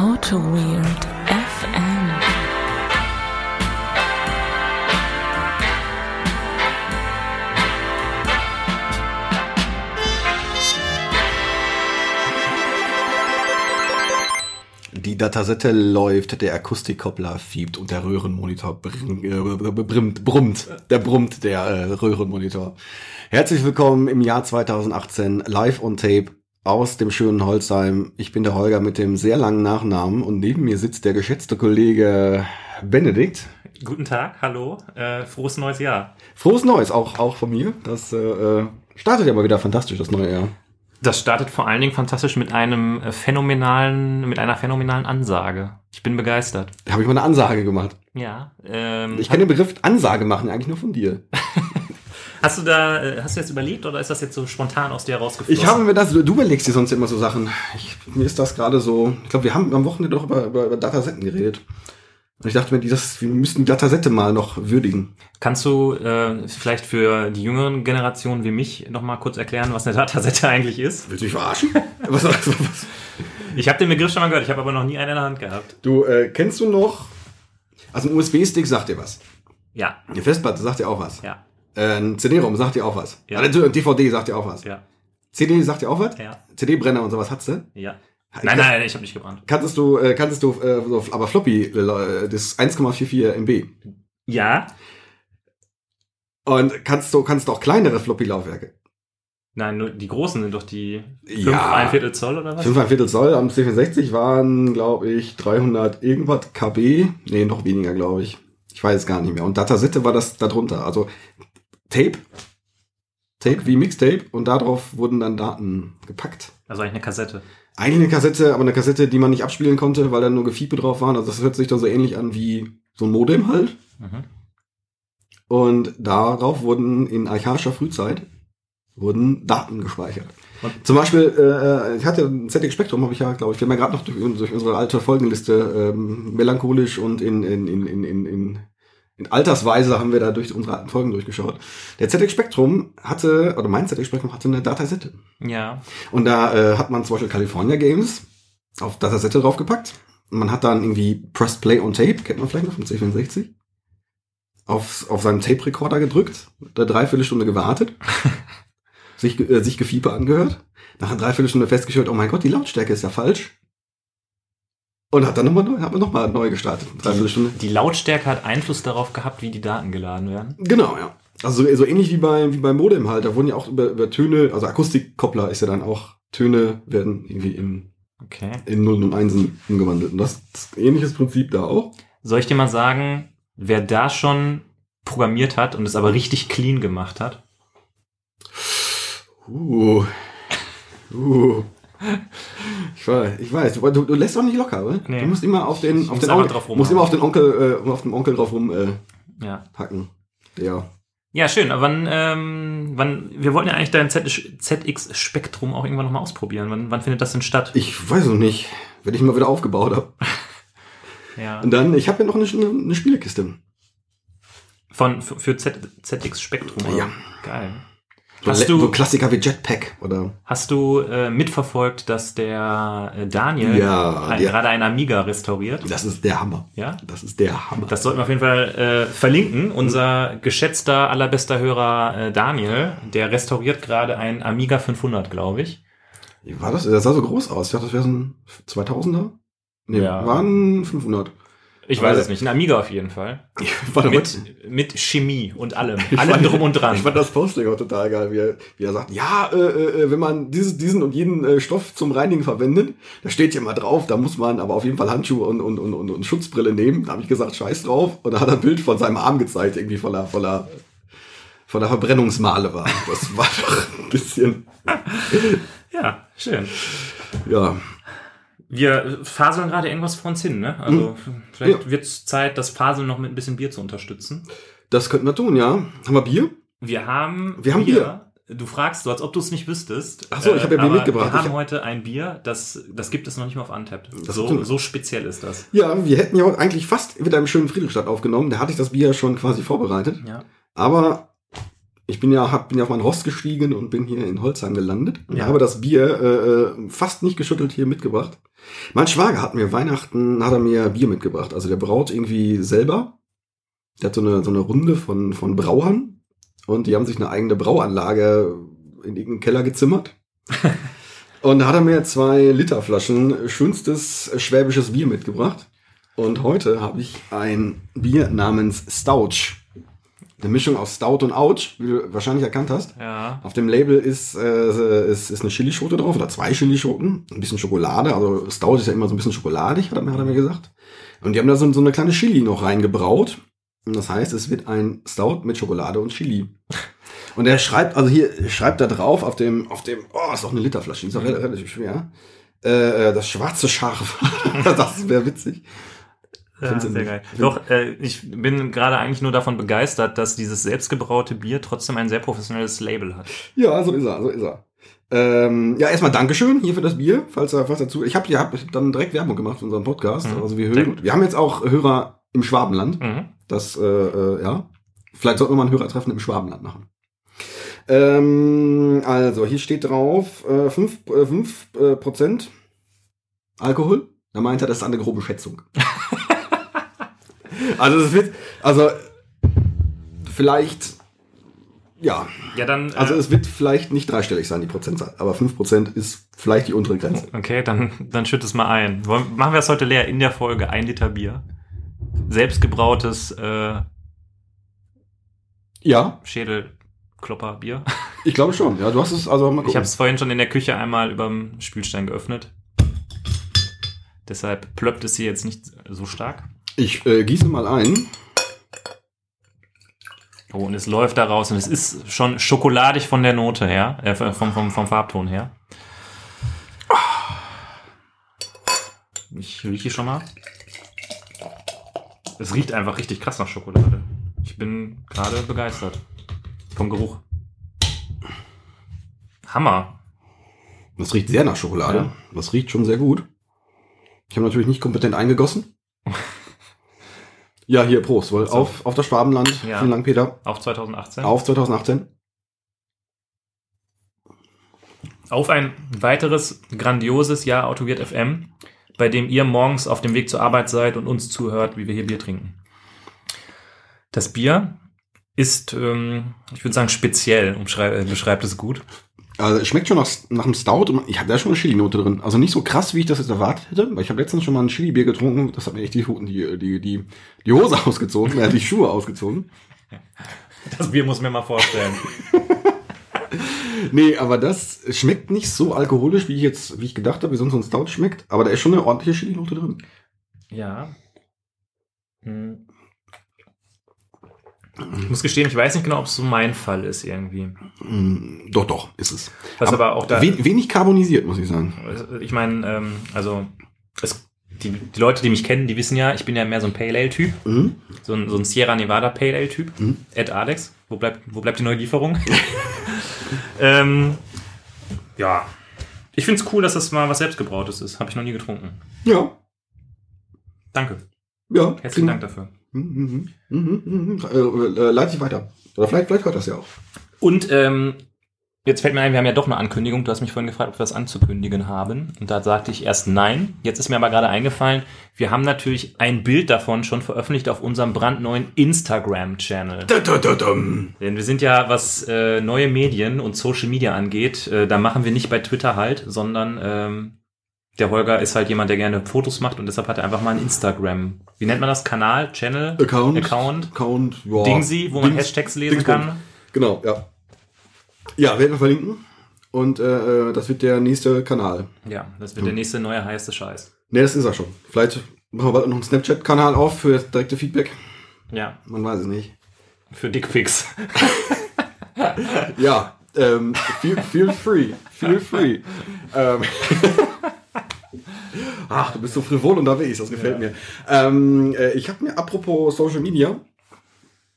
AutoWeird FM. Die Datasette läuft, der Akustikkoppler fiebt und der Röhrenmonitor brummt. Der Röhrenmonitor. Herzlich willkommen im Jahr 2018, live on tape aus dem schönen Holzheim. Ich bin der Holger mit dem sehr langen Nachnamen und neben mir sitzt der geschätzte Kollege Benedikt. Guten Tag, hallo, frohes neues Jahr. Frohes neues, auch von mir. Das startet ja mal wieder fantastisch, das neue Jahr. Das startet vor allen Dingen fantastisch mit einer phänomenalen Ansage. Ich bin begeistert. Da habe ich mal eine Ansage gemacht. Ja. Ich kenne den Begriff Ansage machen eigentlich nur von dir. Hast du jetzt überlegt oder ist das jetzt so spontan aus dir rausgeflossen? Du überlegst dir sonst immer so Sachen. Mir ist das gerade so, ich glaube, wir haben am Wochenende doch über Datasetten geredet. Und ich dachte mir, wir müssten Datasette mal noch würdigen. Kannst du vielleicht für die jüngeren Generationen wie mich noch mal kurz erklären, was eine Datasette eigentlich ist? Willst du mich verarschen? Was? Ich habe den Begriff schon mal gehört, ich habe aber noch nie einen in der Hand gehabt. Du, kennst du noch, also ein USB-Stick sagt dir was. Ja. Eine Festplatte sagt dir auch was. Ja. Ein CD-ROM sagt dir auch was. Ja. Also DVD sagt dir auch was. Ja. CD sagt dir auch was? Ja. CD-Brenner und sowas hattest du? Ja. Nein, ich habe nicht gebrannt. Aber Floppy, das 1,44 MB. Ja. Und kannst du auch kleinere Floppy-Laufwerke? Nein, nur die großen sind doch die 5,25 Zoll oder was? 5,25 Zoll am C64 waren, glaube ich, 300 irgendwas KB. Nee, noch weniger, glaube ich. Ich weiß es gar nicht mehr. Und Datasette war das darunter. Also Tape okay. Wie Mixtape und darauf wurden dann Daten gepackt. Also eigentlich eine Kassette. Eigentlich eine Kassette, aber eine Kassette, die man nicht abspielen konnte, weil da nur Gefiepe drauf waren. Also das hört sich dann so ähnlich an wie so ein Modem halt. Mhm. Und darauf wurden in archaischer Frühzeit Daten gespeichert. Und? Zum Beispiel, ich hatte ein ZX Spektrum, habe ich ja, glaube ich, wir haben ja gerade noch durch unsere alte Folgenliste melancholisch und in Altersweise haben wir da durch unsere alten Folgen durchgeschaut. Mein ZX Spektrum hatte eine Datasette. Ja. Und da hat man zum Beispiel California Games auf Datasette draufgepackt. Man hat dann irgendwie Press Play on Tape, kennt man vielleicht noch vom C64, auf seinem Tape-Recorder gedrückt, da 3/4 Stunde gewartet, sich Gefiepe angehört, nach einer 3/4 Stunde festgestellt, oh mein Gott, die Lautstärke ist ja falsch. Und hat man nochmal neu gestartet. 3/4 Stunde. Die Lautstärke hat Einfluss darauf gehabt, wie die Daten geladen werden. Genau, ja. Also so ähnlich wie beim Modem halt. Da wurden ja auch über Töne, also Akustikkoppler ist ja dann auch, Töne werden irgendwie in Nullen und Einsen umgewandelt. Und das ähnliches Prinzip da auch. Soll ich dir mal sagen, wer da schon programmiert hat und es aber richtig clean gemacht hat? Ich weiß. Du lässt auch nicht locker, oder? Nee. Du musst immer auf den Onkel drauf rumhacken. Ja. Ja, schön. Aber wir wollten ja eigentlich dein ZX Spektrum auch irgendwann nochmal ausprobieren. Wann findet das denn statt? Ich weiß noch nicht. Wenn ich mal wieder aufgebaut habe. Ja. Und dann, ich habe ja noch eine Spielekiste. Für ZX Spektrum, oder? Ja. Geil. So Klassiker wie Jetpack, oder? Hast du mitverfolgt, dass der Daniel gerade einen Amiga restauriert? Das ist der Hammer. Ja? Das ist der Hammer. Das sollten wir auf jeden Fall verlinken. Unser geschätzter, allerbester Hörer Daniel, der restauriert gerade einen Amiga 500, glaube ich. War das? Das sah so groß aus. Ich dachte, das wäre so ein 2000er? Nee, waren 500. Ich weiß es nicht. Ein Amiga auf jeden Fall. Mit Chemie und allem. Allem drum und dran. Ich fand das Posting auch total geil, wie er sagt, wenn man diesen und jeden Stoff zum Reinigen verwendet, da steht ja mal drauf, da muss man aber auf jeden Fall Handschuhe und Schutzbrille nehmen. Da habe ich gesagt, scheiß drauf. Und da hat er ein Bild von seinem Arm gezeigt, irgendwie voller Verbrennungsmale war. Das war doch ein bisschen... Ja, schön. Ja. Wir faseln gerade irgendwas vor uns hin, ne? Also vielleicht wird es Zeit, das Faseln noch mit ein bisschen Bier zu unterstützen. Das könnten wir tun, ja. Haben wir Bier? Wir haben Bier. Du fragst so, als ob du es nicht wüsstest. Ach so, ich habe ja Bier mitgebracht. Wir haben heute ein Bier, das gibt es noch nicht mal auf Untappd. So speziell ist das. Ja, wir hätten ja heute eigentlich fast wieder im schönen Friedrichstadt aufgenommen. Da hatte ich das Bier schon quasi vorbereitet. Ja. Aber ich bin ja auf meinen Rost gestiegen und bin hier in Holzheim gelandet. Und habe das Bier fast nicht geschüttelt hier mitgebracht. Mein Schwager hat mir Weihnachten, hat er mir Bier mitgebracht. Also der braut irgendwie selber. Der hat so eine Runde von Brauern und die haben sich eine eigene Brauanlage in irgendeinen Keller gezimmert. Und da hat er mir 2 Liter Flaschen schönstes schwäbisches Bier mitgebracht. Und heute habe ich ein Bier namens Stouch. Eine Mischung aus Stout und Ouch, wie du wahrscheinlich erkannt hast. Ja. Auf dem Label ist eine Chilischote drauf, oder 2 Chilischoten, ein bisschen Schokolade. Also Stout ist ja immer so ein bisschen schokoladig, hat er mir gesagt. Und die haben da so eine kleine Chili noch reingebraut. Und das heißt, es wird ein Stout mit Schokolade und Chili. Und er schreibt, also hier schreibt da drauf auf dem, oh, ist doch eine Literflasche, die ist doch relativ schwer. Das schwarze Schaf, das wäre witzig. Ja, sehr geil. Doch, ich bin gerade eigentlich nur davon begeistert, dass dieses selbstgebraute Bier trotzdem ein sehr professionelles Label hat. Ja, so ist er. Ja, erstmal Dankeschön hier für das Bier, falls dazu. Ich hab dann direkt Werbung gemacht für unseren Podcast. Mhm. Also wir haben jetzt auch Hörer im Schwabenland. Mhm. Das, ja. Vielleicht sollten wir mal ein Hörertreffen im Schwabenland machen. Also, hier steht drauf 5% Alkohol. Da meint er, das ist eine grobe Schätzung. Also das wird, vielleicht, ja. Ja, dann. Also es wird vielleicht nicht dreistellig sein, die Prozentzahl, aber 5% ist vielleicht die untere Grenze. Okay, dann schütt es mal ein. Machen wir es heute leer in der Folge, 1 Liter Bier. Selbstgebrautes ja. Schädelklopperbier. Ich glaube schon, ja. Du hast es also mal gucken. Ich habe es vorhin schon in der Küche einmal überm Spülstein geöffnet. Deshalb plöppt es hier jetzt nicht so stark. Ich gieße mal ein. Oh, und es läuft da raus. Und es ist schon schokoladig von der Note her, vom Farbton her. Ich rieche schon mal. Es riecht einfach richtig krass nach Schokolade. Ich bin gerade begeistert. Vom Geruch. Hammer. Das riecht sehr nach Schokolade. Ja. Das riecht schon sehr gut. Ich habe natürlich nicht kompetent eingegossen. Ja, hier, Prost. Weil auf das Schwabenland. Ja. Vielen Dank, Peter. Auf 2018. Auf ein weiteres grandioses Jahr AutoWeird FM, bei dem ihr morgens auf dem Weg zur Arbeit seid und uns zuhört, wie wir hier Bier trinken. Das Bier ist, ich würde sagen, speziell. Beschreibt es gut. Also es schmeckt schon nach einem Stout. Ich habe da schon eine Chili-Note drin. Also nicht so krass, wie ich das jetzt erwartet hätte, weil ich habe letztens schon mal ein Chili-Bier getrunken. Das hat mir echt die Hose ausgezogen, die Schuhe ausgezogen. Das Bier muss mir mal vorstellen. Nee, aber das schmeckt nicht so alkoholisch, wie ich gedacht habe, wie sonst so ein Stout schmeckt. Aber da ist schon eine ordentliche Chili-Note drin. Ja. Hm. Ich muss gestehen, ich weiß nicht genau, ob es so mein Fall ist irgendwie. Doch, ist es. Was aber auch da wenig karbonisiert, muss ich sagen. Ich meine, die Leute, die mich kennen, die wissen ja, ich bin ja mehr so ein Pale Ale Typ. Mhm. So ein Sierra Nevada Pale Ale Typ. Mhm. Ed Alex, wo bleibt die neue Lieferung? Ja, ich finde es cool, dass das mal was Selbstgebrautes ist. Habe ich noch nie getrunken. Ja. Danke. Ja. Herzlichen Dank dafür. Leite ich weiter. Oder vielleicht hört das ja auch. Und jetzt fällt mir ein, wir haben ja doch eine Ankündigung. Du hast mich vorhin gefragt, ob wir was anzukündigen haben. Und da sagte ich erst nein. Jetzt ist mir aber gerade eingefallen, wir haben natürlich ein Bild davon schon veröffentlicht auf unserem brandneuen Instagram-Channel. Denn wir sind ja, was neue Medien und Social Media angeht, da machen wir nicht bei Twitter halt, sondern... der Holger ist halt jemand, der gerne Fotos macht und deshalb hat er einfach mal einen Instagram. Wie nennt man das? Kanal? Channel? Account? Ja. Dingsi, wo man Hashtags lesen kann. Genau, ja. Ja, werden wir verlinken. Und das wird der nächste Kanal. Ja, das wird der nächste neue heiße Scheiß. Ne, das ist er schon. Vielleicht machen wir bald noch einen Snapchat-Kanal auf für das direkte Feedback. Ja. Man weiß es nicht. Für Dickpics. Ja. Feel free. Ach, du bist so frivol unterwegs, das gefällt mir. Ich habe mir, apropos Social Media,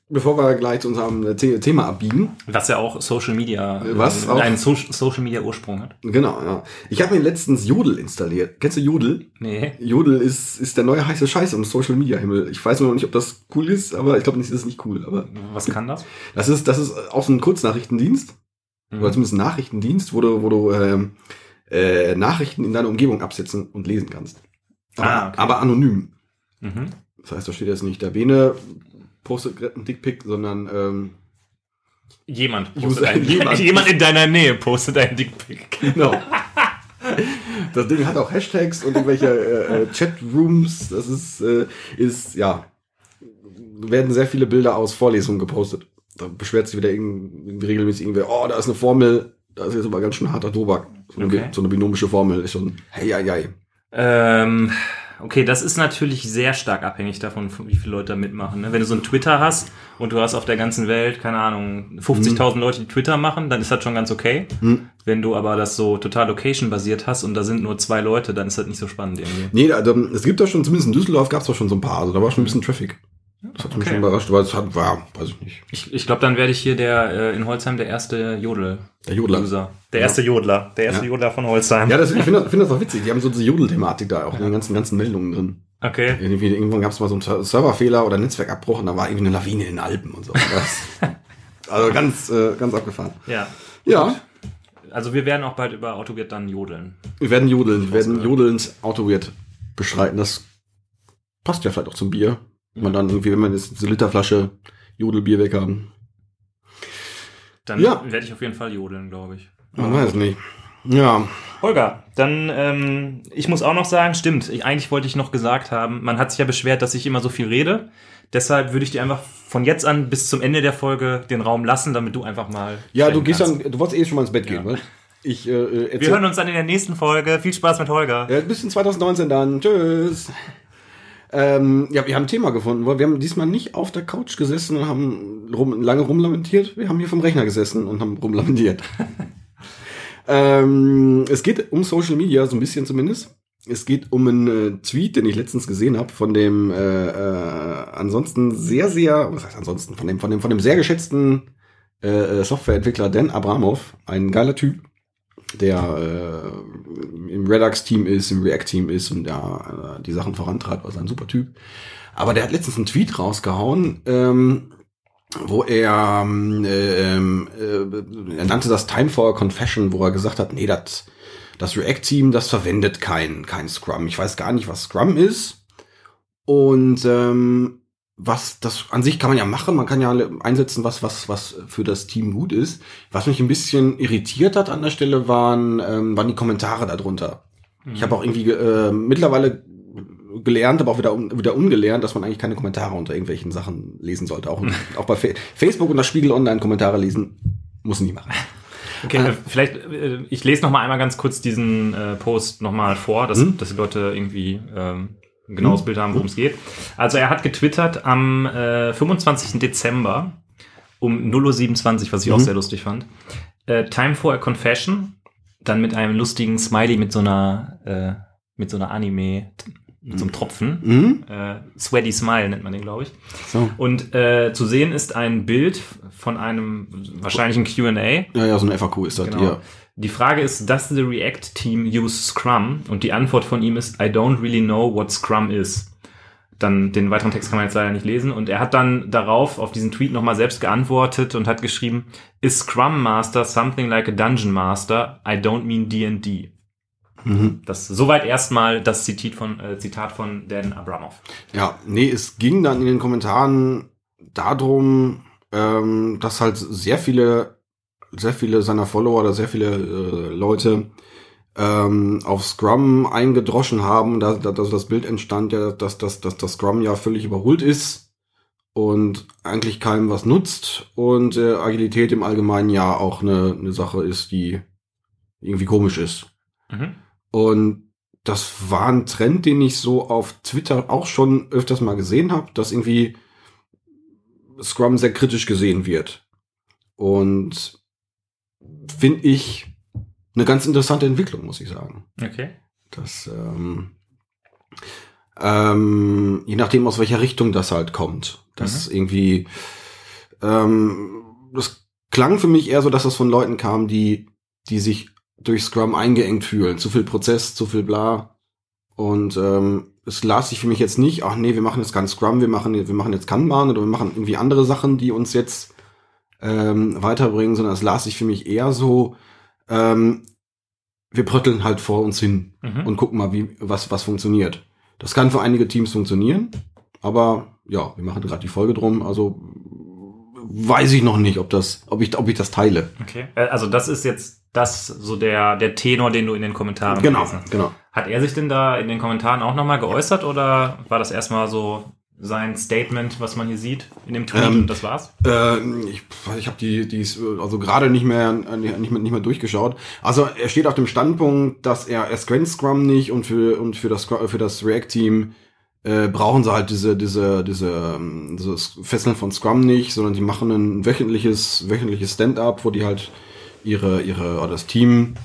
bevor wir gleich zu unserem Thema abbiegen. Was ja auch Social Media, einen Social Media Ursprung hat. Genau, ja. Ich habe mir letztens Jodel installiert. Kennst du Jodel? Nee. Jodel ist der neue heiße Scheiß im Social Media Himmel. Ich weiß noch nicht, ob das cool ist, aber ich glaube nicht, das ist nicht cool. Aber was kann das? Das ist auch so ein Kurznachrichtendienst, oder zumindest ein Nachrichtendienst, wo du Nachrichten in deiner Umgebung absetzen und lesen kannst. Aber, okay. Aber anonym. Mhm. Das heißt, da steht jetzt nicht der Bene postet einen Dickpick, sondern jemand postet einen Dickpick. Jemand in deiner Nähe postet einen Dickpick. Genau. Das Ding hat auch Hashtags und irgendwelche Chatrooms. Das ist ja, werden sehr viele Bilder aus Vorlesungen gepostet. Da beschwert sich wieder regelmäßig irgendwer, oh, da ist eine Formel, da ist jetzt aber ganz schön harter Tobak. So eine binomische Formel ist schon hey. Okay, das ist natürlich sehr stark abhängig davon, wie viele Leute da mitmachen. Ne? Wenn du so einen Twitter hast und du hast auf der ganzen Welt, keine Ahnung, 50.000 Leute, die Twitter machen, dann ist das schon ganz okay. Mhm. Wenn du aber das so total location-basiert hast und da sind nur 2 Leute, dann ist das nicht so spannend irgendwie. Nee, also, es gibt da schon, zumindest in Düsseldorf gab es da schon so ein paar. Also da war schon ein bisschen Traffic. Das hat mich schon überrascht, weil es war, weiß ich nicht. Ich glaube, dann werde ich hier in Holzheim der erste Jodel. Der Jodler. User. Der erste Jodler. Der erste Jodler von Holzheim. Ja, ich finde das auch witzig. Die haben so diese Jodel-Thematik da auch in den ganzen Meldungen drin. Okay. Irgendwann gab es mal so einen Serverfehler oder einen Netzwerkabbruch und da war irgendwie eine Lawine in den Alpen und so. Also ganz abgefahren. Ja. Ja. Gut. Also wir werden auch bald über AutoWeird dann jodeln. Wir werden jodeln. Wir werden jodelns AutoWeird beschreiten. Das passt ja vielleicht auch zum Bier. Man dann irgendwie, wenn man jetzt diese Literflasche Jodelbier weg haben. Dann werde ich auf jeden Fall jodeln, glaube ich. Man weiß nicht. Ja. Holger, dann, ich muss auch noch sagen, stimmt, eigentlich wollte ich noch gesagt haben, man hat sich ja beschwert, dass ich immer so viel rede. Deshalb würde ich dir einfach von jetzt an bis zum Ende der Folge den Raum lassen, damit du einfach mal. Ja, du wolltest eh schon mal ins Bett gehen, was? Wir hören uns dann in der nächsten Folge. Viel Spaß mit Holger. Ja, bis in 2019 dann. Tschüss. Ja, wir haben ein Thema gefunden. Wir haben diesmal nicht auf der Couch gesessen und haben lange rumlamentiert. Wir haben hier vom Rechner gesessen und haben rumlamentiert. Es geht um Social Media, so ein bisschen zumindest. Es geht um einen Tweet, den ich letztens gesehen habe, von dem ansonsten sehr, sehr, was heißt ansonsten, von dem sehr geschätzten Softwareentwickler Dan Abramov, ein geiler Typ, der im Redux-Team ist, im React-Team ist und da die Sachen vorantreibt, also ein super Typ. Aber der hat letztens einen Tweet rausgehauen, wo er nannte das Time for a Confession, wo er gesagt hat, nee, das React-Team, das verwendet kein Scrum. Ich weiß gar nicht, was Scrum ist. Und was das an sich kann man ja machen, man kann ja einsetzen, was für das Team gut ist. Was mich ein bisschen irritiert hat an der Stelle waren die Kommentare darunter. Mhm. Ich habe auch irgendwie mittlerweile gelernt, aber auch wieder ungelernt, dass man eigentlich keine Kommentare unter irgendwelchen Sachen lesen sollte. Auch bei Facebook und das Spiegel Online Kommentare lesen muss nie machen. Okay, vielleicht, ich lese noch mal einmal ganz kurz diesen Post noch mal vor, dass die Leute irgendwie ein genaues Bild haben, worum es geht. Also er hat getwittert am 25. Dezember um 0.27 Uhr, was ich auch sehr lustig fand. Time for a Confession. Dann mit einem lustigen Smiley mit so einer Anime, mit so einem Tropfen. Mhm. Sweaty Smile nennt man den, glaube ich. So. Und zu sehen ist ein Bild von einem wahrscheinlichen Q&A. Ja, so ein FAQ ist das, genau. Ja. Die Frage ist, does the React team use Scrum? Und die Antwort von ihm ist, I don't really know what Scrum is. Dann den weiteren Text kann man jetzt leider nicht lesen. Und er hat dann darauf, auf diesen Tweet nochmal selbst geantwortet und hat geschrieben, is Scrum Master something like a Dungeon Master? I don't mean D&D. Mhm. Das soweit erstmal das Zitat von Dan Abramov. Ja, nee, es ging dann in den Kommentaren darum, dass halt sehr viele seiner Follower oder sehr viele Leute auf Scrum eingedroschen haben, dass das Bild entstand, ja, dass Scrum ja völlig überholt ist und eigentlich keinem was nutzt und Agilität im Allgemeinen ja auch eine Sache ist, die irgendwie komisch ist. Mhm. Und das war ein Trend, den ich so auf Twitter auch schon öfters mal gesehen habe, dass irgendwie Scrum sehr kritisch gesehen wird. Und finde ich eine ganz interessante Entwicklung, muss ich sagen. Okay. Das, je nachdem, aus welcher Richtung das halt kommt. Das irgendwie, das klang für mich eher so, dass das von Leuten kam, die sich durch Scrum eingeengt fühlen. Zu viel Prozess, zu viel bla. Und es las sich für mich jetzt nicht, ach nee, wir machen jetzt kein Scrum, wir machen jetzt Kanban oder wir machen irgendwie andere Sachen, die uns jetzt weiterbringen, sondern es las sich für mich eher so, wir brötteln halt vor uns hin und gucken mal, was funktioniert. Das kann für einige Teams funktionieren, aber ja, wir machen gerade die Folge drum, also weiß ich noch nicht, ob ich das teile. Okay, also das ist jetzt so der Tenor, den du in den Kommentaren gelesen hast. Genau. Hat er sich denn da in den Kommentaren auch nochmal geäußert oder war das erstmal so sein Statement, was man hier sieht in dem Tweet und das war's? Ich habe die also gerade nicht mehr durchgeschaut. Also er steht auf dem Standpunkt, dass er kennt Scrum nicht und für das React Team brauchen sie halt diese Fesseln von Scrum nicht, sondern die machen ein wöchentliches Stand-up, wo die halt ihre oder das Team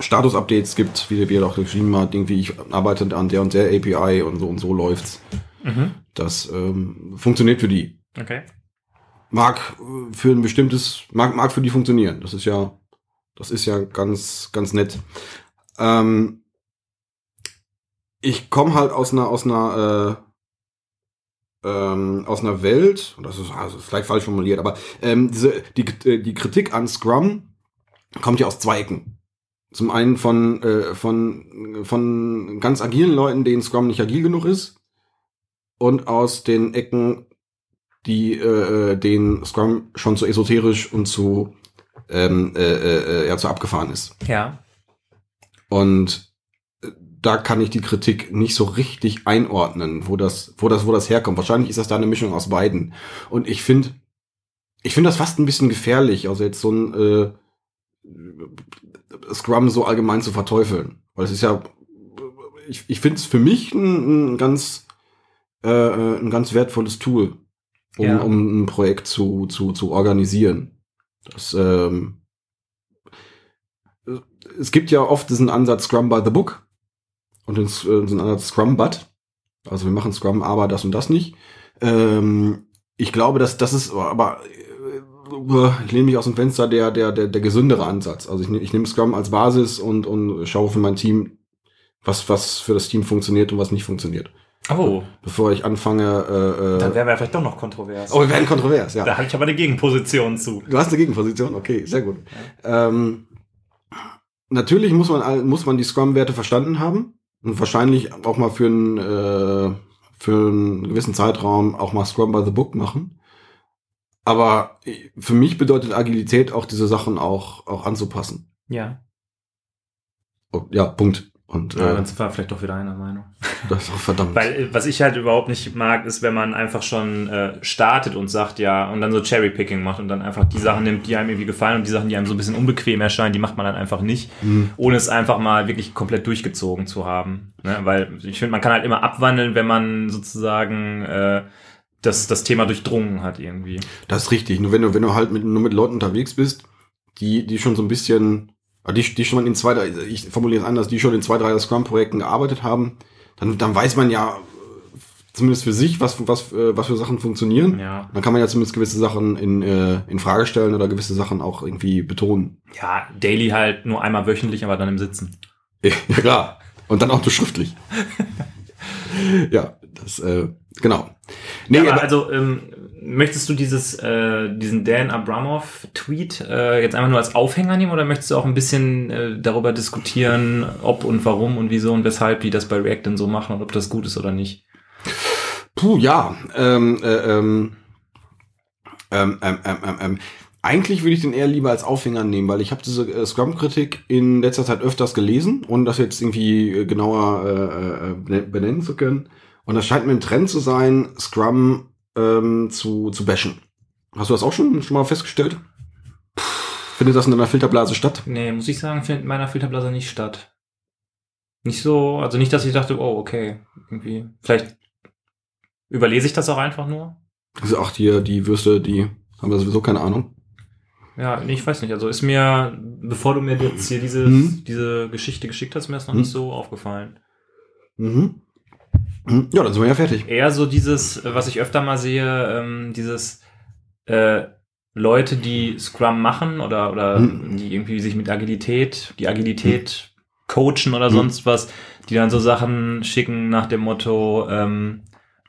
Status-Updates gibt, wie der auch geschrieben hat, irgendwie ich arbeite an der und der API und so läuft's. Mhm. Das funktioniert für die. Okay. Mag für die funktionieren. Das ist ja ganz, ganz nett. Ich komme halt aus einer Welt, das ist also vielleicht falsch formuliert, aber die Kritik an Scrum kommt ja aus zwei Ecken. Zum einen von ganz agilen Leuten, denen Scrum nicht agil genug ist, und aus den Ecken, die den Scrum schon zu esoterisch und zu abgefahren ist. Ja. Und da kann ich die Kritik nicht so richtig einordnen, wo das herkommt. Wahrscheinlich ist das da eine Mischung aus beiden. Und ich finde das fast ein bisschen gefährlich, also jetzt so ein Scrum so allgemein zu verteufeln. Weil es ist ja, ich finde es für mich ein ganz wertvolles Tool, um ein Projekt zu organisieren. Das, es gibt ja oft diesen Ansatz Scrum by the Book und diesen Ansatz Scrum But. Also wir machen Scrum, aber das und das nicht. Ich glaube, dass das ist, aber ich lehne mich aus dem Fenster, der gesündere Ansatz. Also ich nehme Scrum als Basis und schaue für mein Team, was für das Team funktioniert und was nicht funktioniert. Oh. Bevor ich anfange... Dann wären wir vielleicht doch noch kontrovers. Oh, wir wären kontrovers, ja. Da habe ich aber eine Gegenposition zu. Du hast eine Gegenposition? Okay, sehr gut. Ja. Natürlich muss man die Scrum-Werte verstanden haben und wahrscheinlich auch mal für einen gewissen Zeitraum auch mal Scrum by the Book machen. Aber für mich bedeutet Agilität auch, diese Sachen auch anzupassen. Ja. Oh, ja, Punkt. Und das war vielleicht doch wieder einer Meinung. Das ist auch verdammt. Weil was ich halt überhaupt nicht mag, ist, wenn man einfach schon startet und sagt, ja, und dann so Cherry-Picking macht und dann einfach die Sachen nimmt, die einem irgendwie gefallen und die Sachen, die einem so ein bisschen unbequem erscheinen, die macht man dann einfach nicht, ohne es einfach mal wirklich komplett durchgezogen zu haben. Ne? Weil ich finde, man kann halt immer abwandeln, wenn man sozusagen das Thema durchdrungen hat irgendwie. Das ist richtig. Nur wenn du halt nur mit Leuten unterwegs bist, die schon so ein bisschen... Die schon in zwei, drei Scrum-Projekten gearbeitet haben, dann weiß man ja zumindest für sich, was für Sachen funktionieren. Ja. Dann kann man ja zumindest gewisse Sachen in Frage stellen oder gewisse Sachen auch irgendwie betonen. Ja, daily halt nur einmal wöchentlich, aber dann im Sitzen. Ja, klar. Und dann auch nur schriftlich. Ja, das, genau. Nee, ja, aber also, möchtest du diesen Dan Abramov-Tweet jetzt einfach nur als Aufhänger nehmen oder möchtest du auch ein bisschen darüber diskutieren, ob und warum und wieso und weshalb die das bei React denn so machen und ob das gut ist oder nicht? Puh, ja. Eigentlich würde ich den eher lieber als Aufhänger nehmen, weil ich habe diese Scrum-Kritik in letzter Zeit öfters gelesen, ohne das jetzt irgendwie genauer benennen zu können. Und das scheint mir ein Trend zu sein, Scrum zu bashen. Hast du das auch schon mal festgestellt? Findet das in deiner Filterblase statt? Nee, muss ich sagen, findet in meiner Filterblase nicht statt. Nicht so, also nicht, dass ich dachte, oh, okay, irgendwie. Vielleicht überlese ich das auch einfach nur. Also auch die Würste, die haben da sowieso keine Ahnung. Ja, nee, ich weiß nicht. Also ist mir, bevor du mir jetzt hier diese Geschichte geschickt hast, mir ist noch nicht so aufgefallen. Mhm. Ja, dann sind wir ja fertig. Eher so dieses, was ich öfter mal sehe, dieses Leute, die Scrum machen oder die irgendwie sich mit Agilität coachen oder sonst was, die dann so Sachen schicken nach dem Motto,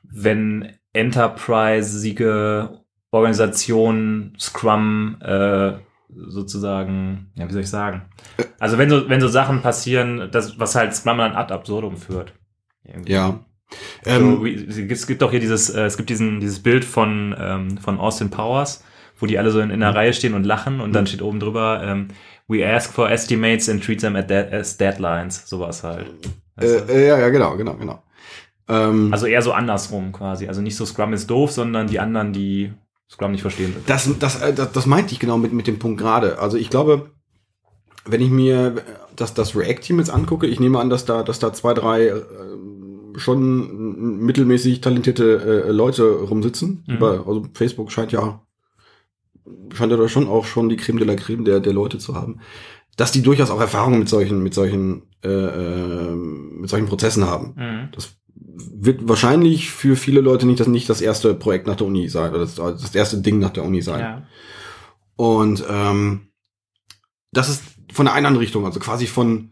wenn enterprise-siege Organisationen Scrum sozusagen, ja, wie soll ich sagen? Also wenn so Sachen passieren, das, was halt Scrum dann ad absurdum führt. Irgendwie. Ja. Es gibt doch hier dieses Bild von Austin Powers, wo die alle so in einer Reihe stehen und lachen und dann steht oben drüber, we ask for estimates and treat them as deadlines, sowas halt. Weißt du? Ja, genau. Also eher so andersrum quasi, also nicht so Scrum ist doof, sondern die anderen, die Scrum nicht verstehen. Das meinte ich genau mit dem Punkt gerade. Also ich glaube, wenn ich mir das React-Team jetzt angucke, ich nehme an, dass da 2, 3 schon mittelmäßig talentierte Leute rumsitzen. Mhm. Also Facebook scheint ja da schon die Creme de la Creme der Leute zu haben, dass die durchaus auch Erfahrungen mit solchen Prozessen haben. Mhm. Das wird wahrscheinlich für viele Leute nicht das erste Projekt nach der Uni sein oder das erste Ding nach der Uni sein. Ja. Und das ist von der einen anderen Richtung, also quasi von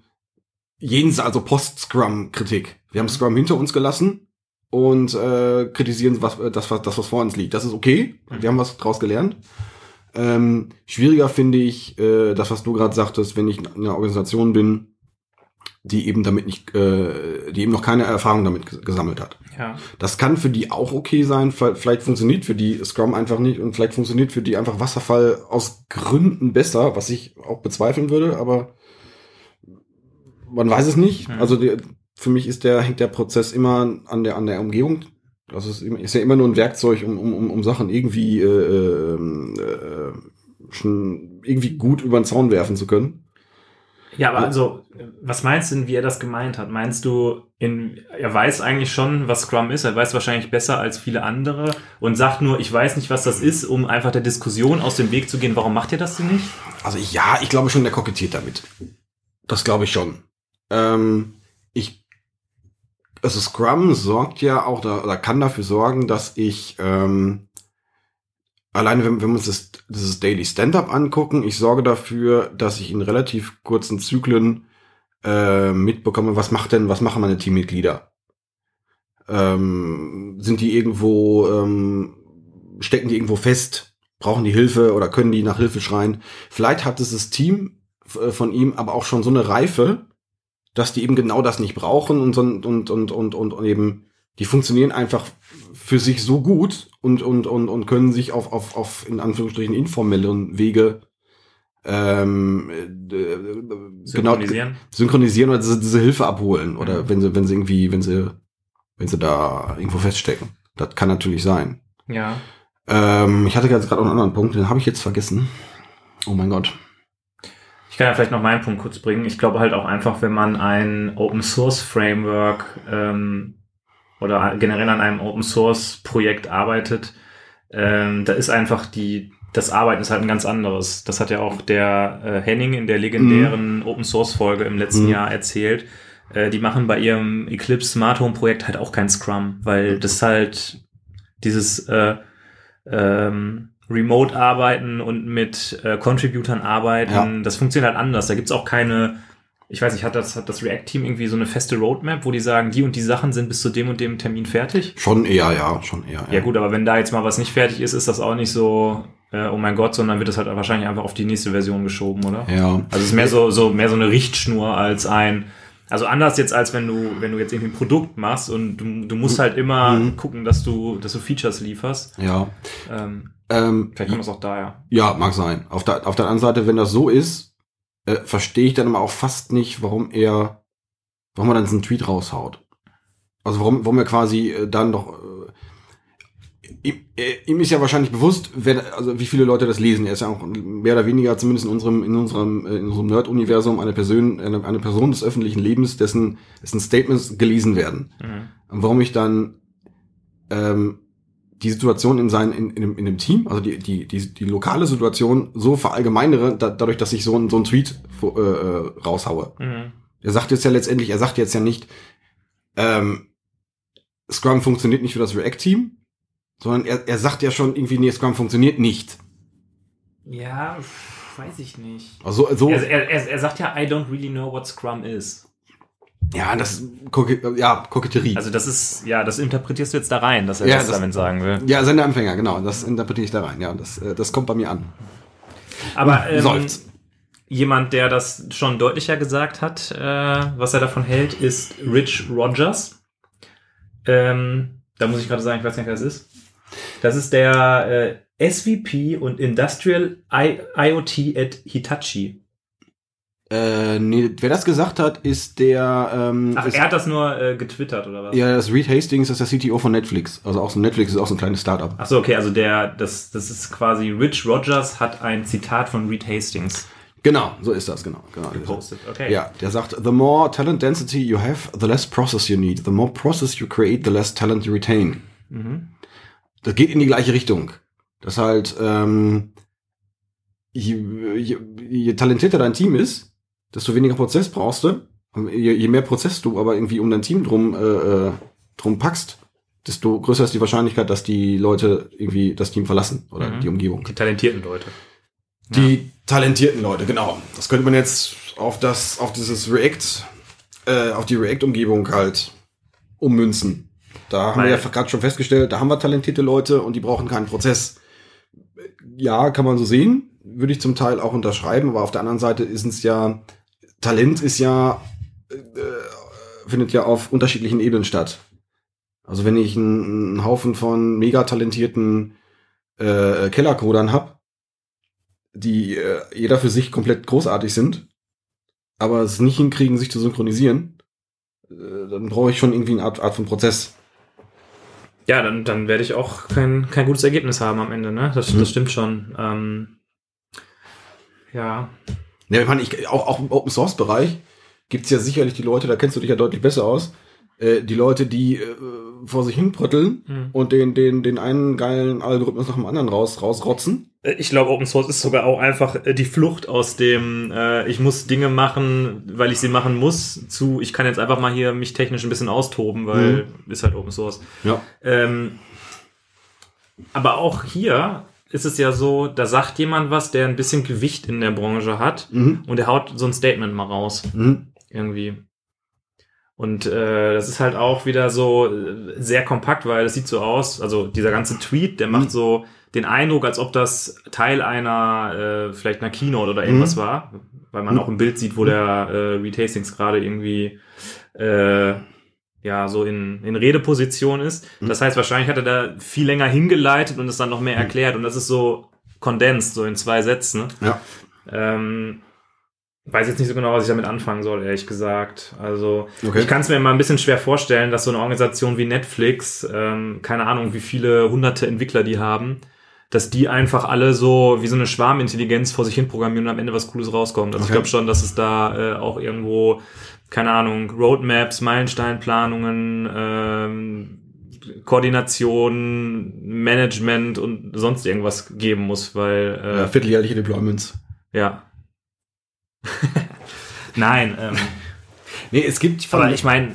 also Post-Scrum-Kritik. Wir haben Scrum hinter uns gelassen und kritisieren was vor uns liegt. Das ist okay, wir haben was draus gelernt. Schwieriger finde ich das, was du gerade sagtest, wenn ich in einer Organisation bin, die eben noch keine Erfahrung damit gesammelt hat. Ja. Das kann für die auch okay sein. Vielleicht funktioniert für die Scrum einfach nicht und vielleicht funktioniert für die einfach Wasserfall aus Gründen besser, was ich auch bezweifeln würde, aber man weiß es nicht. Mhm. Also für mich hängt der Prozess immer an der Umgebung. Also es ist ja immer nur ein Werkzeug, um Sachen irgendwie schon irgendwie gut über den Zaun werfen zu können. Ja, aber also, was meinst du denn, wie er das gemeint hat? Meinst du, er weiß eigentlich schon, was Scrum ist, er weiß wahrscheinlich besser als viele andere und sagt nur, ich weiß nicht, was das ist, um einfach der Diskussion aus dem Weg zu gehen, warum macht ihr das denn nicht? Also ja, ich glaube schon, der kokettiert damit. Das glaube ich schon. Also Scrum sorgt ja auch, oder kann dafür sorgen, dass ich, alleine, wenn wir uns dieses Daily Stand-Up angucken, ich sorge dafür, dass ich in relativ kurzen Zyklen mitbekomme, was machen meine Teammitglieder? Sind die irgendwo, stecken die irgendwo fest? Brauchen die Hilfe oder können die nach Hilfe schreien? Vielleicht hat das Team von ihm aber auch schon so eine Reife, dass die eben genau das nicht brauchen und eben die funktionieren einfach für sich so gut und können sich auf in Anführungsstrichen informelleren Wege synchronisieren oder diese Hilfe abholen oder wenn sie da irgendwo feststecken. Das kann natürlich sein. Ja. Ich hatte gerade einen anderen Punkt, den habe ich jetzt vergessen. Oh mein Gott. Ich kann ja vielleicht noch meinen Punkt kurz bringen. Ich glaube halt auch einfach, wenn man ein Open-Source-Framework oder generell an einem Open-Source-Projekt arbeitet, da ist einfach das Arbeiten ist halt ein ganz anderes. Das hat ja auch der Henning in der legendären Open-Source-Folge im letzten Jahr erzählt. Die machen bei ihrem Eclipse Smart Home-Projekt halt auch kein Scrum, weil das halt dieses Remote-Arbeiten und mit Contributern arbeiten, das funktioniert halt anders. Da gibt's auch keine... Ich weiß nicht, hat das React-Team irgendwie so eine feste Roadmap, wo die sagen, die und die Sachen sind bis zu dem und dem Termin fertig? Schon eher, ja. Ja gut, aber wenn da jetzt mal was nicht fertig ist, ist das auch nicht so, oh mein Gott, sondern wird das halt wahrscheinlich einfach auf die nächste Version geschoben, oder? Ja. Also es ist mehr so eine Richtschnur als also anders jetzt als wenn du jetzt irgendwie ein Produkt machst und du musst halt immer gucken, dass du Features lieferst. Ja. Vielleicht kommt das auch daher. Ja, mag sein. Auf der anderen Seite, wenn das so ist, verstehe ich dann aber auch fast nicht, warum er dann so einen Tweet raushaut. Also warum er quasi dann doch ihm ist ja wahrscheinlich bewusst, wie viele Leute das lesen. Er ist ja auch mehr oder weniger zumindest in unserem Nerd-Universum eine Person des öffentlichen Lebens, dessen Statements gelesen werden. Mhm. Und warum ich dann die Situation in dem Team, also die lokale Situation so verallgemeinere, dadurch, dass ich so einen Tweet raushaue. Mhm. Er sagt jetzt ja nicht, Scrum funktioniert nicht für das React-Team, sondern er sagt ja schon irgendwie, nee, Scrum funktioniert nicht. Ja, weiß ich nicht. Also er sagt ja, I don't really know what Scrum is. Ja, Koketterie. Also das interpretierst du jetzt da rein, dass er das damit sagen will. Ja, Sendeanfänger, genau, das interpretiere ich da rein. Ja, das kommt bei mir an. Aber jemand, der das schon deutlicher gesagt hat, was er davon hält, ist Rich Rogers. Da muss ich gerade sagen, ich weiß nicht, wer das ist. Das ist der SVP und Industrial IoT at Hitachi. Nee, wer das gesagt hat, ist der... er hat das nur getwittert, oder was? Ja, das Reed Hastings, das ist der CTO von Netflix. Also auch so Netflix ist auch so ein kleines Startup. Ach so, okay, also das ist quasi Rich Rogers hat ein Zitat von Reed Hastings. Genau, so ist das, genau. Gepostet, okay. Ja, der sagt, the more talent density you have, the less process you need. The more process you create, the less talent you retain. Mhm. Das geht in die gleiche Richtung. Das halt, je talentierter dein Team ist, desto weniger Prozess brauchst du. Je mehr Prozess du aber irgendwie um dein Team drum packst, desto größer ist die Wahrscheinlichkeit, dass die Leute irgendwie das Team verlassen oder die Umgebung. Die talentierten Leute. Genau. Das könnte man jetzt auf die React-Umgebung halt ummünzen. Da haben wir ja gerade schon festgestellt, da haben wir talentierte Leute und die brauchen keinen Prozess. Ja, kann man so sehen. Würde ich zum Teil auch unterschreiben, aber auf der anderen Seite findet ja auf unterschiedlichen Ebenen statt. Also wenn ich einen Haufen von mega talentierten Kellercodern habe, die jeder für sich komplett großartig sind, aber es nicht hinkriegen, sich zu synchronisieren, dann brauche ich schon irgendwie eine Art von Prozess. Ja, dann werde ich auch kein gutes Ergebnis haben am Ende, ne? Das stimmt schon. Ja, ich meine, auch im Open-Source-Bereich gibt es ja sicherlich die Leute, da kennst du dich ja deutlich besser aus, die Leute, die vor sich hin prütteln und den einen geilen Algorithmus nach dem anderen rausrotzen. Ich glaube, Open-Source ist sogar auch einfach die Flucht aus dem ich muss Dinge machen, weil ich sie machen muss, zu ich kann jetzt einfach mal hier mich technisch ein bisschen austoben, weil ist halt Open-Source. Ja. Aber auch hier ist es ja so, da sagt jemand was, der ein bisschen Gewicht in der Branche hat und der haut so ein Statement mal raus. Irgendwie. Und das ist halt auch wieder so sehr kompakt, weil es sieht so aus, also dieser ganze Tweet, der macht so den Eindruck, als ob das Teil einer, vielleicht einer Keynote oder irgendwas war, weil man auch ein Bild sieht, wo der Reed Hastings gerade irgendwie so in Redeposition ist. Das heißt, wahrscheinlich hat er da viel länger hingeleitet und es dann noch mehr erklärt. Und das ist so kondensiert, so in 2 Sätzen. Ja. Weiß jetzt nicht so genau, was ich damit anfangen soll, ehrlich gesagt. Also ich kann es mir mal ein bisschen schwer vorstellen, dass so eine Organisation wie Netflix, keine Ahnung, wie viele hunderte Entwickler die haben, dass die einfach alle so wie so eine Schwarmintelligenz vor sich hin programmieren und am Ende was Cooles rauskommt. Also ich glaube schon, dass es da auch irgendwo, keine Ahnung, Roadmaps, Meilensteinplanungen, Koordination, Management und sonst irgendwas geben muss, weil... vierteljährliche Deployments. Ja. Nein. Nee, es gibt... Aber ich meine,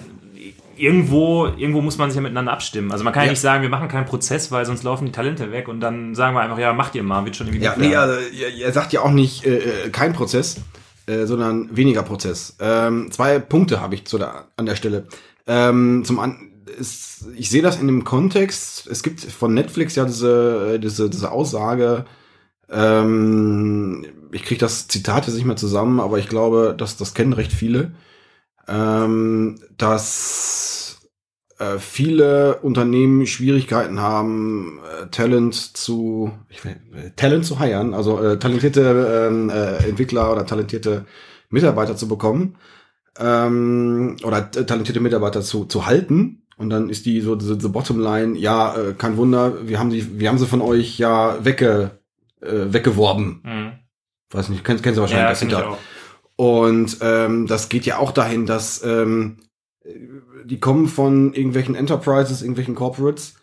irgendwo muss man sich ja miteinander abstimmen. Also man kann ja nicht sagen, wir machen keinen Prozess, weil sonst laufen die Talente weg und dann sagen wir einfach, ja, macht ihr mal, wird schon irgendwie... Ja, nee, also, er sagt ja auch nicht, kein Prozess, sondern weniger Prozess. 2 Punkte habe ich an der Stelle. Ich sehe das in dem Kontext, es gibt von Netflix ja diese Aussage, ich kriege das Zitat jetzt nicht mehr zusammen, aber ich glaube, das kennen recht viele, dass viele Unternehmen Schwierigkeiten haben, Talent zu hiren, also talentierte Entwickler oder talentierte Mitarbeiter zu bekommen oder talentierte Mitarbeiter zu halten. Und dann ist die so the bottom line, ja, kein Wunder, wir haben sie von euch ja weggeworben. Weiß nicht, kennst du wahrscheinlich das Zitat. Und das geht ja auch dahin, dass die kommen von irgendwelchen Enterprises, irgendwelchen Corporates,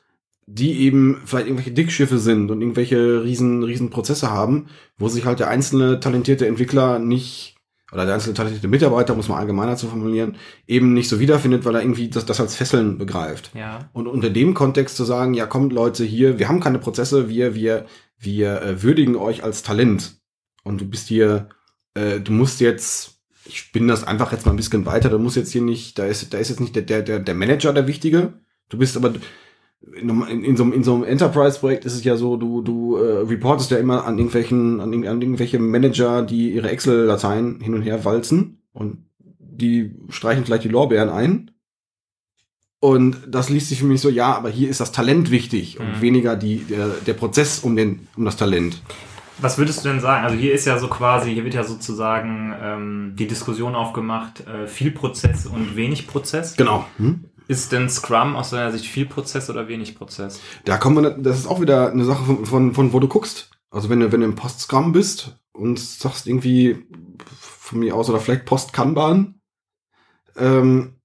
die eben vielleicht irgendwelche Dickschiffe sind und irgendwelche riesen Prozesse haben, wo sich halt der einzelne talentierte Entwickler nicht, oder der einzelne talentierte Mitarbeiter, muss man allgemeiner zu formulieren, eben nicht so wiederfindet, weil er irgendwie das als Fesseln begreift. Ja. Und unter dem Kontext zu sagen, ja, kommt Leute hier, wir haben keine Prozesse, wir würdigen euch als Talent. Und du bist hier, du musst jetzt, ich spinne das einfach jetzt mal ein bisschen weiter, du musst jetzt hier nicht, da ist jetzt nicht der Manager der Wichtige, du bist aber, in so einem Enterprise-Projekt ist es ja so, du reportest ja immer an irgendwelche Manager, die ihre Excel-Dateien hin und her walzen und die streichen vielleicht die Lorbeeren ein. Und das liest sich für mich so, ja, aber hier ist das Talent wichtig und weniger der Prozess um das Talent. Was würdest du denn sagen? Also hier wird ja sozusagen die Diskussion aufgemacht, viel Prozess und wenig Prozess. Genau. Ist denn Scrum aus deiner Sicht viel Prozess oder wenig Prozess? Das ist auch wieder eine Sache von wo du guckst. Also wenn du im Post-Scrum bist und sagst irgendwie von mir aus oder vielleicht Post-Kanban, dann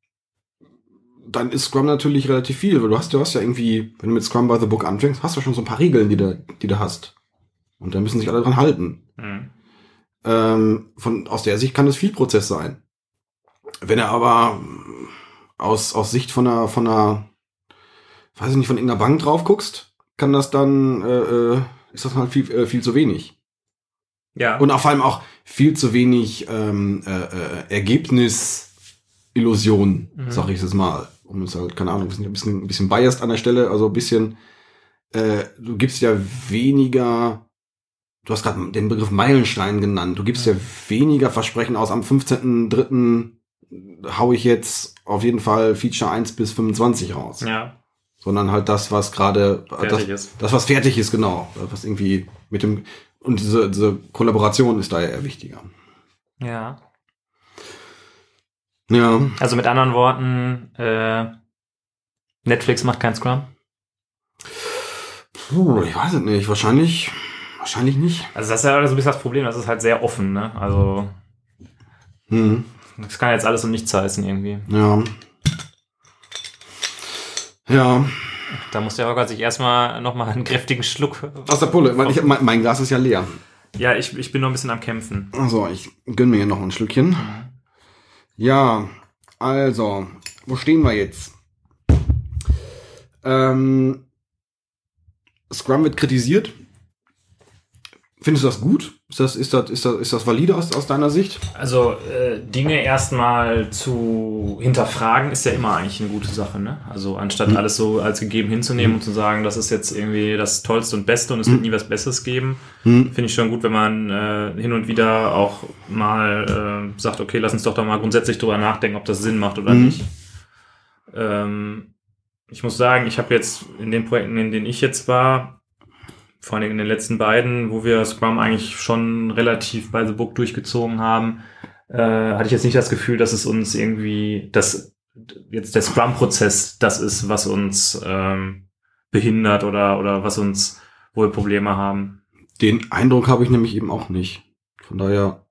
ist Scrum natürlich relativ viel, weil du hast ja irgendwie, wenn du mit Scrum by the Book anfängst, hast du schon so ein paar Regeln, die du hast. Und da müssen sich alle dran halten. Aus der Sicht kann das viel Prozess sein. Wenn er aber aus Sicht von irgendeiner Bank drauf guckst, kann das dann, ist das halt viel zu wenig. Ja. Und vor allem auch viel zu wenig Ergebnisillusion, sag ich es mal. Um es halt, keine Ahnung, ein bisschen biased an der Stelle, also ein bisschen, du gibst ja weniger, du hast gerade den Begriff Meilenstein genannt, du gibst ja weniger Versprechen aus, am 15.03. hau ich jetzt auf jeden Fall Feature 1 bis 25 raus. Ja. Sondern halt das, was gerade was fertig ist, genau. Was irgendwie mit dem, und diese Kollaboration ist da ja eher wichtiger. Ja. Ja. Also mit anderen Worten, Netflix macht kein Scrum? Puh, ich weiß es nicht. Wahrscheinlich nicht. Also das ist ja so ein bisschen das Problem, das ist halt sehr offen, ne? Also das kann jetzt alles und nichts heißen irgendwie. Ja. Ja. Da muss der Holger sich erstmal nochmal einen kräftigen Schluck aus der Pulle, weil mein Glas ist ja leer. Ja, ich bin noch ein bisschen am Kämpfen. Also, ich gönn mir hier noch ein Schlückchen. Ja, also, wo stehen wir jetzt? Scrum wird kritisiert. Findest du das gut? Ist das valide aus deiner Sicht? Also Dinge erstmal zu hinterfragen ist ja immer eigentlich eine gute Sache, ne? Also anstatt alles so als gegeben hinzunehmen und zu sagen, das ist jetzt irgendwie das Tollste und Beste und es wird nie was Besseres geben, finde ich schon gut, wenn man hin und wieder auch mal sagt, okay, lass uns doch da mal grundsätzlich drüber nachdenken, ob das Sinn macht oder nicht. Ich muss sagen, ich habe jetzt in den Projekten, in denen ich jetzt war, vor allem in den letzten beiden, wo wir Scrum eigentlich schon relativ by the book durchgezogen haben, hatte ich jetzt nicht das Gefühl, dass es uns irgendwie, dass jetzt der Scrum-Prozess das ist, was uns behindert oder was uns wohl Probleme haben. Den Eindruck habe ich nämlich eben auch nicht. Von daher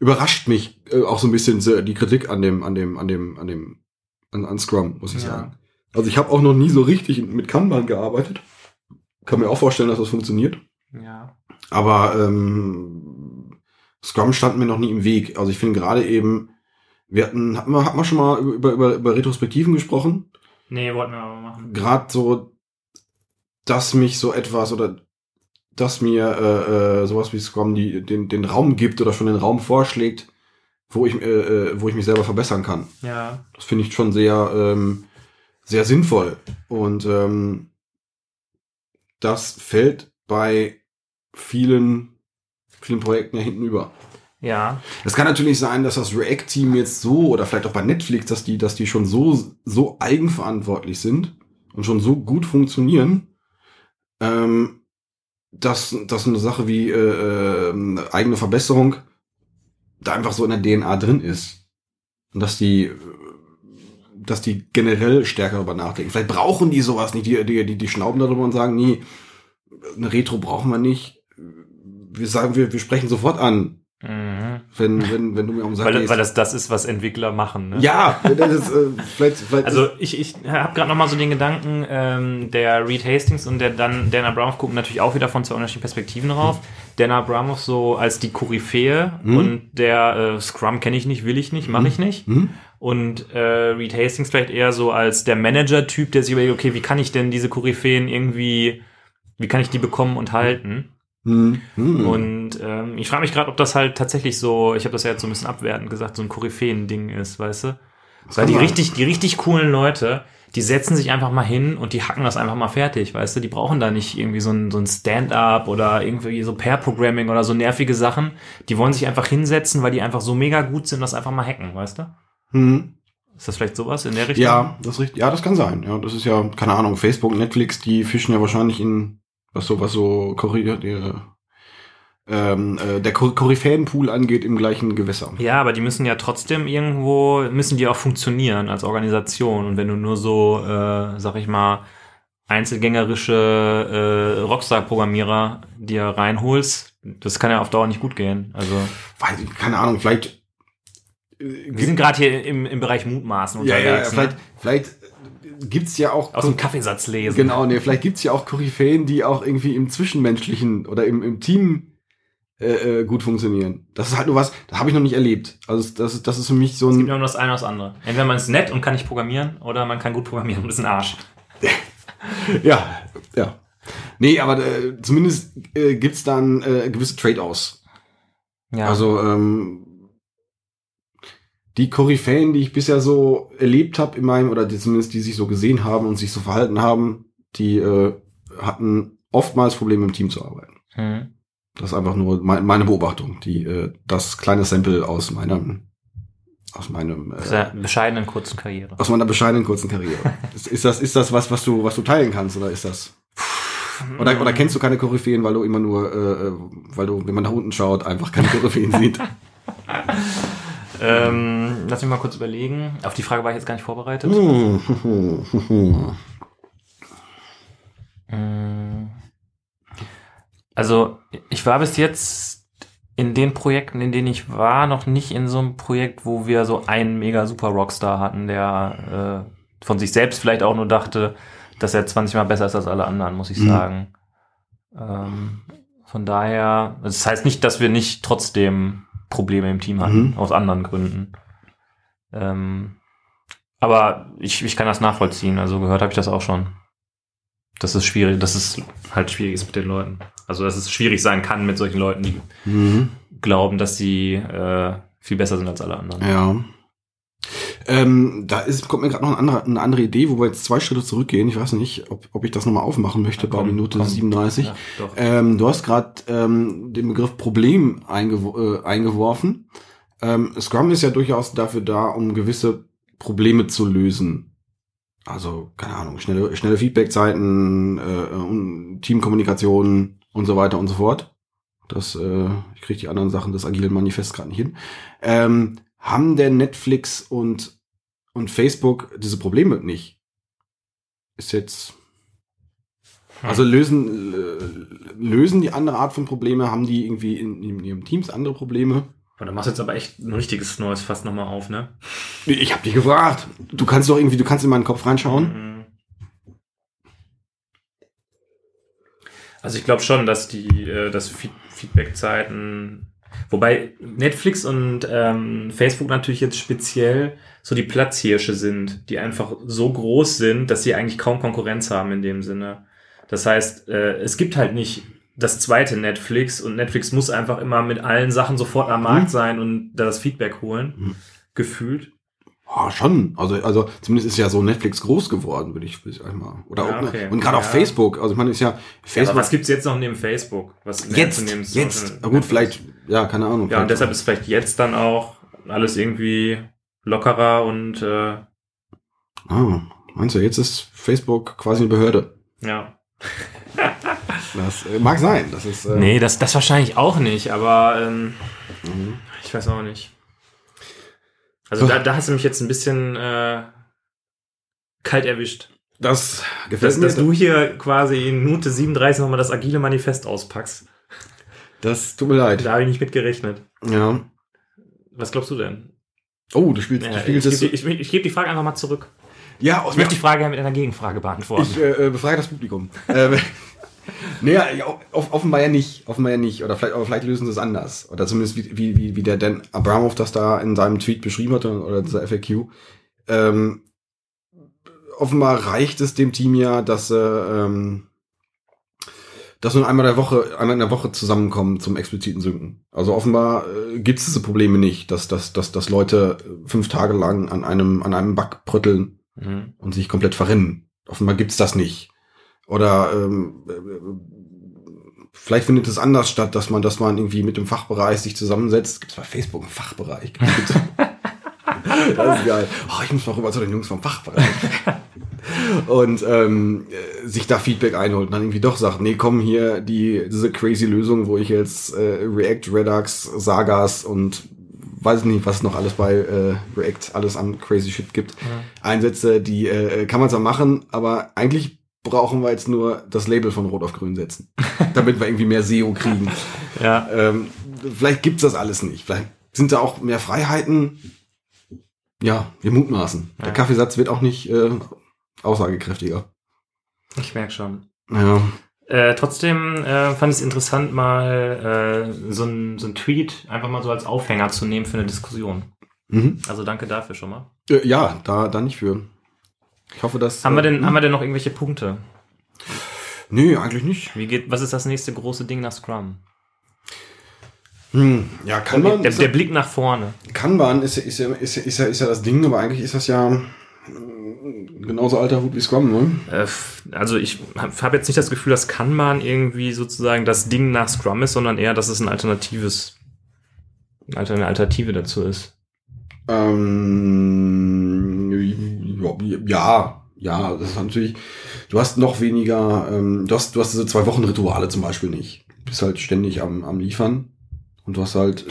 überrascht mich auch so ein bisschen die Kritik an Scrum, muss ich sagen. Also ich habe auch noch nie so richtig mit Kanban gearbeitet. Kann mir auch vorstellen, dass das funktioniert. Ja. Aber Scrum stand mir noch nie im Weg. Also ich finde gerade eben, hatten wir schon mal über Retrospektiven gesprochen? Nee, wollten wir aber machen. Gerade so, dass mich so etwas oder dass mir sowas wie Scrum den Raum gibt oder schon den Raum vorschlägt, wo ich mich selber verbessern kann. Ja. Das finde ich schon sehr sehr sinnvoll. Und das fällt bei vielen Projekten ja hinten über. Ja. Es kann natürlich sein, dass das React-Team jetzt so, oder vielleicht auch bei Netflix, dass die schon so eigenverantwortlich sind und schon so gut funktionieren, dass eine Sache wie eigene Verbesserung da einfach so in der DNA drin ist. Und dass die generell stärker darüber nachdenken. Vielleicht brauchen die sowas nicht, die schnauben darüber und sagen, nee, eine Retro brauchen wir nicht. Wir sagen, wir sprechen sofort an. Wenn du mir um sagst, weil das ist, was Entwickler machen, ne? Ja, das ist, vielleicht also ich habe gerade noch mal so den Gedanken, der Reed Hastings und der Dan Abramov gucken natürlich auch wieder von zwei unterschiedlichen Perspektiven drauf. Dan Abramov so als die Koryphäe und der Scrum kenne ich nicht, will ich nicht, mache ich nicht. Und Reed Hastings vielleicht eher so als der Manager-Typ, der sich überlegt, okay, wie kann ich denn diese Koryphäen irgendwie, wie kann ich die bekommen und halten? Und ich frage mich gerade, ob das halt tatsächlich so, ich habe das ja jetzt so ein bisschen abwertend gesagt, so ein Koryphäen-Ding ist, weißt du? Weil die richtig coolen Leute, die setzen sich einfach mal hin und die hacken das einfach mal fertig, weißt du? Die brauchen da nicht irgendwie so ein Stand-up oder irgendwie so Pair-Programming oder so nervige Sachen. Die wollen sich einfach hinsetzen, weil die einfach so mega gut sind, das einfach mal hacken, weißt du? Mhm. Ist das vielleicht sowas in der Richtung? Ja, das kann sein. Ja, das ist ja, keine Ahnung, Facebook, Netflix, die fischen ja wahrscheinlich in was so der Koryphäenpool angeht, im gleichen Gewässer. Ja, aber die müssen ja trotzdem müssen die auch funktionieren als Organisation. Und wenn du nur so, sag ich mal, einzelgängerische Rockstar-Programmierer dir reinholst, das kann ja auf Dauer nicht gut gehen. Also, weiß ich, keine Ahnung, vielleicht. Wir sind gerade hier im Bereich Mutmaßen unterwegs. Ja, vielleicht gibt's ja auch aus dem Kaffeesatz lesen. Genau, nee, vielleicht gibt's ja auch Koryphäen, die auch irgendwie im Zwischenmenschlichen oder im Team gut funktionieren. Das ist halt nur was, das habe ich noch nicht erlebt. Also das ist für mich so ein. Es gibt ja nur das eine oder das andere. Entweder man ist nett und kann nicht programmieren, oder man kann gut programmieren und ist ein Arsch. Ja. Nee, aber zumindest gibt's dann gewisse Trade-offs. Ja. Also die Koryphäen, die ich bisher so erlebt habe in meinem, oder die zumindest die sich so gesehen haben und sich so verhalten haben, die hatten oftmals Probleme, im Team zu arbeiten. Mhm. Das ist einfach nur meine Beobachtung, die das kleine Sample aus meiner bescheidenen kurzen Karriere. Ist das was du teilen kannst, oder ist das? Oder kennst du keine Koryphäen, weil du immer nur, wenn man nach unten schaut, einfach keine Koryphäen sieht? Lass mich mal kurz überlegen. Auf die Frage war ich jetzt gar nicht vorbereitet. Also, ich war bis jetzt in den Projekten, in denen ich war, noch nicht in so einem Projekt, wo wir so einen mega super Rockstar hatten, der von sich selbst vielleicht auch nur dachte, dass er 20 Mal besser ist als alle anderen, muss ich sagen. Von daher, das heißt nicht, dass wir nicht trotzdem Probleme im Team hatten, aus anderen Gründen. Aber ich kann das nachvollziehen. Also gehört habe ich das auch schon. Das ist schwierig, dass es halt schwierig ist mit den Leuten. Also dass es schwierig sein kann mit solchen Leuten, die glauben, dass sie viel besser sind als alle anderen. Ja. Kommt mir gerade noch eine andere Idee, wo wir jetzt 2 Schritte zurückgehen. Ich weiß nicht, ob ich das nochmal aufmachen möchte bei Minute 37. Ja, du hast gerade den Begriff Problem eingeworfen. Scrum ist ja durchaus dafür da, um gewisse Probleme zu lösen. Also, keine Ahnung, schnelle Feedbackzeiten, Teamkommunikation und so weiter und so fort. Ich kriege die anderen Sachen des agilen Manifests gerade nicht hin. Haben denn Netflix und Facebook diese Probleme nicht? Ist jetzt. Also lösen die andere Art von Probleme, haben die irgendwie in ihrem Teams andere Probleme? Du machst jetzt aber echt ein richtiges neues Fass nochmal auf, ne? Ich hab dich gefragt. Du kannst in meinen Kopf reinschauen. Also ich glaube schon, dass dass Feedbackzeiten. Wobei Netflix und Facebook natürlich jetzt speziell so die Platzhirsche sind, die einfach so groß sind, dass sie eigentlich kaum Konkurrenz haben in dem Sinne. Das heißt, es gibt halt nicht das zweite Netflix, und Netflix muss einfach immer mit allen Sachen sofort am Markt sein und da das Feedback holen, gefühlt. Ja, schon. Also zumindest ist ja so Netflix groß geworden, würde ich einmal. Oder ja, okay. Und gerade auch Facebook. Also ich meine, ist ja Facebook. Ja, aber was gibt's jetzt noch neben Facebook? Was jetzt? Na gut, vielleicht. Ja, keine Ahnung. Ja, und deshalb ist vielleicht jetzt dann auch alles irgendwie lockerer und. Meinst du? Jetzt ist Facebook quasi eine Behörde. Ja. Das mag sein. Das ist. Nee, das wahrscheinlich auch nicht. Aber ich weiß auch nicht. Also da hast du mich jetzt ein bisschen kalt erwischt. Das gefällt mir. Dass du hier quasi in Minute 37 nochmal das agile Manifest auspackst. Das tut mir leid. Da habe ich nicht mit gerechnet. Ja. Was glaubst du denn? Oh, du spielst das. Ich gebe die Frage einfach mal zurück. Ja, ich möchte die Frage mit einer Gegenfrage beantworten. Ich befrage das Publikum. Naja, offenbar ja nicht. Oder vielleicht lösen sie es anders. Oder zumindest wie der Dan Abramov das da in seinem Tweet beschrieben hat, oder dieser FAQ. Offenbar reicht es dem Team ja, dass nun einmal in der Woche zusammenkommen zum expliziten Synken. Also offenbar gibt es diese Probleme nicht, dass Leute 5 Tage lang an einem Bug prütteln und sich komplett verrennen. Offenbar gibt's das nicht. Oder vielleicht findet es anders statt, dass man irgendwie mit dem Fachbereich sich zusammensetzt. Gibt's bei Facebook einen Fachbereich? Das ist geil. Oh, ich muss mal rüber zu den Jungs vom Fachbereich. Und sich da Feedback einholt und dann irgendwie doch sagt, nee, komm, hier diese crazy Lösung, wo ich jetzt React, Redux, Sagas und weiß nicht, was noch alles bei React alles an crazy Shit gibt, einsetze, die kann man zwar machen, aber eigentlich brauchen wir jetzt nur das Label von Rot auf Grün setzen, damit wir irgendwie mehr SEO kriegen. Ja. Vielleicht gibt's das alles nicht. Vielleicht sind da auch mehr Freiheiten. Ja, wir mutmaßen. Ja. Der Kaffeesatz wird auch nicht aussagekräftiger. Ich merke schon. Ja. Trotzdem fand ich es interessant, mal so ein Tweet einfach mal so als Aufhänger zu nehmen für eine Diskussion. Mhm. Also danke dafür schon mal. Ja, da nicht für. Ich hoffe, dass... Haben wir denn noch irgendwelche Punkte? Nee, eigentlich nicht. Was ist das nächste große Ding nach Scrum? Ja, Kanban... Der Blick nach vorne. Kanban ist ja das Ding, aber eigentlich ist das ja... Genauso alter Hut wie Scrum, ne? Also ich habe jetzt nicht das Gefühl, dass Kanban irgendwie sozusagen das Ding nach Scrum ist, sondern eher, dass es eine Alternative dazu ist. Ja, das ist natürlich, du hast noch weniger, du hast diese 2-Wochen-Rituale zum Beispiel nicht. Du bist halt ständig am Liefern. Und du hast halt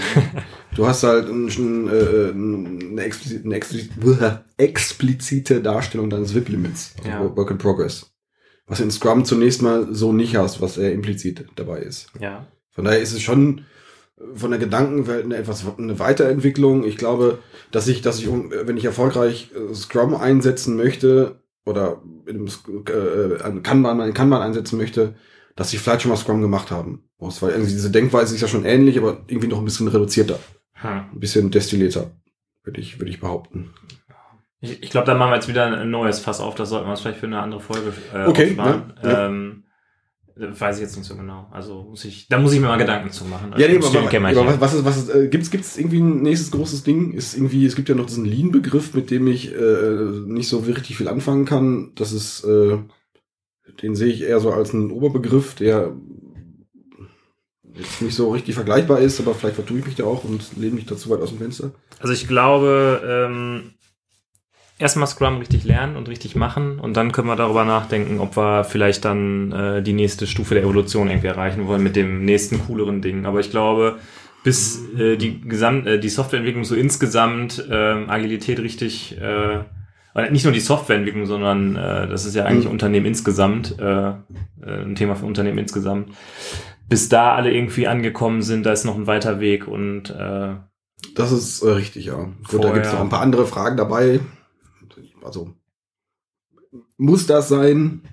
eine explizite Darstellung deines WIP-Limits, also ja. Work in Progress. Was du in Scrum zunächst mal so nicht hast, was eher implizit dabei ist. Ja. Von daher ist es schon von der Gedankenwelt eine Weiterentwicklung. Ich glaube, dass ich, wenn ich erfolgreich Scrum einsetzen möchte oder ein Kanban einsetzen möchte, dass sie vielleicht schon mal Scrum gemacht haben. Weil irgendwie diese Denkweise ist ja schon ähnlich, aber irgendwie noch ein bisschen reduzierter. Ein bisschen destillierter, würde ich behaupten. Ich glaube, da machen wir jetzt wieder ein neues Fass auf. Das sollten wir uns vielleicht für eine andere Folge aufsparen. Ja. Weiß ich jetzt nicht so genau. Also muss ich mir mal Gedanken zu machen. Ja, nee, aber was ist, gibt's irgendwie ein nächstes großes Ding? Ist irgendwie, es gibt ja noch diesen Lean-Begriff, mit dem ich nicht so richtig viel anfangen kann. Das ist... Den sehe ich eher so als einen Oberbegriff, der jetzt nicht so richtig vergleichbar ist, aber vielleicht vertue ich mich da auch und lehne mich da zu weit aus dem Fenster. Also ich glaube, erstmal Scrum richtig lernen und richtig machen und dann können wir darüber nachdenken, ob wir vielleicht dann die nächste Stufe der Evolution irgendwie erreichen wollen mit dem nächsten cooleren Ding. Aber ich glaube, bis die Softwareentwicklung so insgesamt Agilität richtig... Nicht nur die Softwareentwicklung, sondern das ist ja eigentlich Unternehmen insgesamt, ein Thema für Unternehmen insgesamt. Bis da alle irgendwie angekommen sind, da ist noch ein weiter Weg und das ist richtig, ja. Gut, da gibt es noch ein paar andere Fragen dabei. Also muss das sein?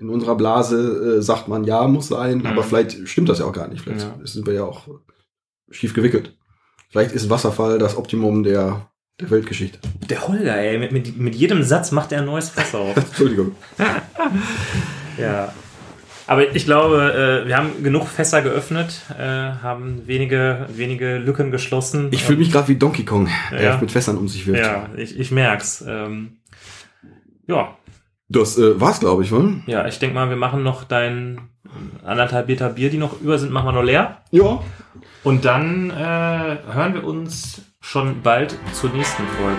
In unserer Blase sagt man ja, muss sein, aber vielleicht stimmt das ja auch gar nicht. Vielleicht sind wir ja auch schief gewickelt. Vielleicht ist Wasserfall das Optimum der Weltgeschichte. Der Holger, ey, mit jedem Satz macht er ein neues Fass auf. Entschuldigung. Ja. Aber ich glaube, wir haben genug Fässer geöffnet, haben wenige Lücken geschlossen. Ich fühle mich gerade wie Donkey Kong, der mit Fässern um sich wirft. Ja, ich merk's. Ja. Das war's, glaube ich, oder? Ja, ich denke mal, wir machen noch dein 1,5 Liter Bier, die noch über sind, machen wir noch leer. Ja. Und dann hören wir uns schon bald zur nächsten Folge.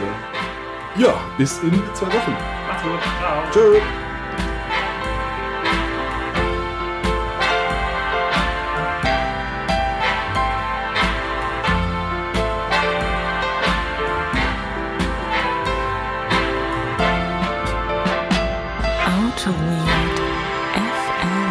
Ja, bis in 2 Wochen. Macht's gut. Ciao. Tschö. AutoWeird FM.